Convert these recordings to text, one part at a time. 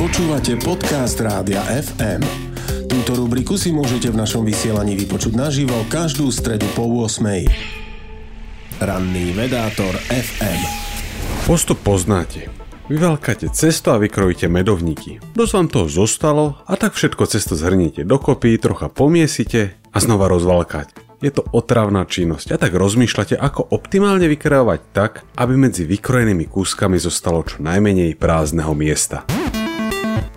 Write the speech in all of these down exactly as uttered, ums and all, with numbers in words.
Počúvate podcast Rádia ef em. Túto rubriku si môžete v našom vysielaní vypočuť naživo každú stredu po ôsmej. Ranný vedátor ef em. Postup poznáte. Vyvalkáte cesto a vykrojíte medovníky. Dosť vám toho zostalo a tak všetko cesto zhrniete dokopy, trocha pomiesite a znova rozvalkáte. Je to otravná činnosť a tak rozmýšľate, ako optimálne vykrajovať tak, aby medzi vykrojenými kúskami zostalo čo najmenej prázdneho miesta.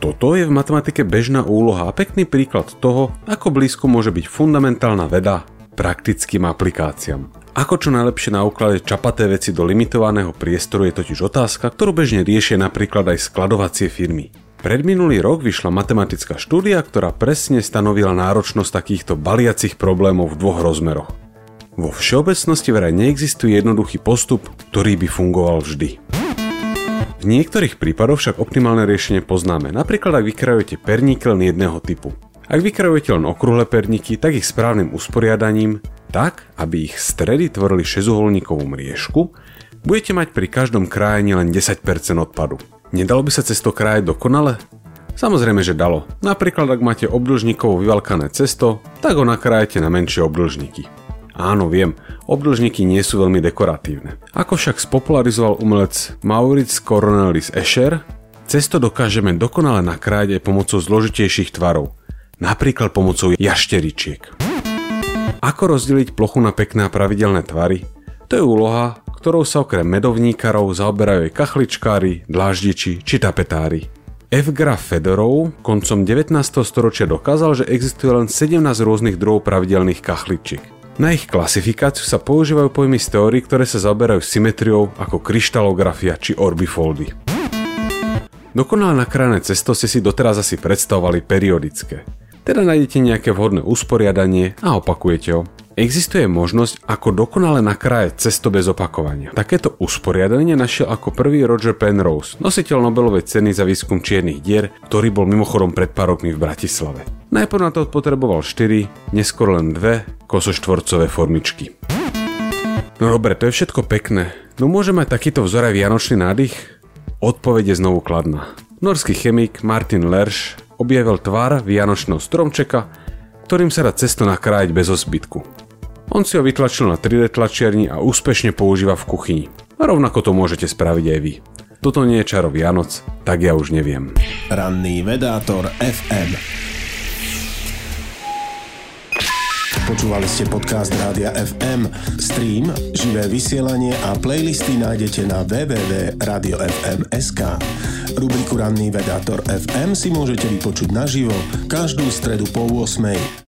Toto je v matematike bežná úloha a pekný príklad toho, ako blízko môže byť fundamentálna veda praktickým aplikáciám. Ako čo najlepšie naukladať čapaté veci do limitovaného priestoru je totiž otázka, ktorú bežne riešia napríklad aj skladovacie firmy. Predminulý rok vyšla matematická štúdia, ktorá presne stanovila náročnosť takýchto baliacich problémov v dvoch rozmeroch. Vo všeobecnosti vraj neexistuje jednoduchý postup, ktorý by fungoval vždy. V niektorých prípadoch však optimálne riešenie poznáme, napríklad ak vykrajujete perníky len jedného typu. Ak vykrajujete len okrúhle perníky, tak ich správnym usporiadaním, tak aby ich stredy tvorili šesťuholníkovú mriežku, budete mať pri každom krájení len desať percent odpadu. Nedalo by sa cesto krájať dokonale? Samozrejme, že dalo. Napríklad, ak máte obdĺžnikovo vyvalkané cesto, tak ho nakrájete na menšie obdĺžniky. Áno, viem, obdĺžniky nie sú veľmi dekoratívne. Ako však spopularizoval umelec Maurits Cornelis Escher, cesto dokážeme dokonale nakrájať aj pomocou zložitejších tvarov, napríklad pomocou jašteričiek. Ako rozdeliť plochu na pekné a pravidelné tvary? To je úloha, ktorou sa okrem medovníkarov zaoberajú aj kachličkári, dláždiči či tapetári. F. Graf Fedorov koncom devätnásteho storočia dokázal, že existuje len sedemnásť rôznych druhov pravidelných kachličiek. Na ich klasifikáciu sa používajú pojmy z teórií, ktoré sa zaoberajú symetriou ako kryštalografia či orbifoldy. Dokonale nakrájané cesto ste si doteraz asi predstavovali periodické. Teda nájdete nejaké vhodné usporiadanie a opakujete ho. Existuje možnosť, ako dokonale nakrájať cesto bez opakovania. Takéto usporiadanie našiel ako prvý Roger Penrose, nositeľ Nobelovej ceny za výskum čiernych dier, ktorý bol mimochodom pred pár rokmi v Bratislave. Najprv na to potreboval štyri, neskôr len dve kosoštvorcové formičky. No dobre, to je všetko pekné, no môže mať takýto vzor aj vianočný nádych? Odpoveď je znovu kladná. Norský chemik Martin Lerš objavil tvar vianočného stromčeka, ktorým sa dá cesto nakrájať bez zbytku. On si ho vytlačil na tri dé tlačiarni a úspešne používa v kuchyni. A rovnako to môžete spraviť aj vy. Toto nie je čaro Vianoc, tak ja už neviem. Ranný vedátor ef em. Počúvali ste podcast Rádia ef em. Stream, živé vysielanie a playlisty nájdete na w w w bodka radio f m bodka s k. Rubriku Ranný vedátor ef em si môžete vypočuť naživo každú stredu po ôsmej.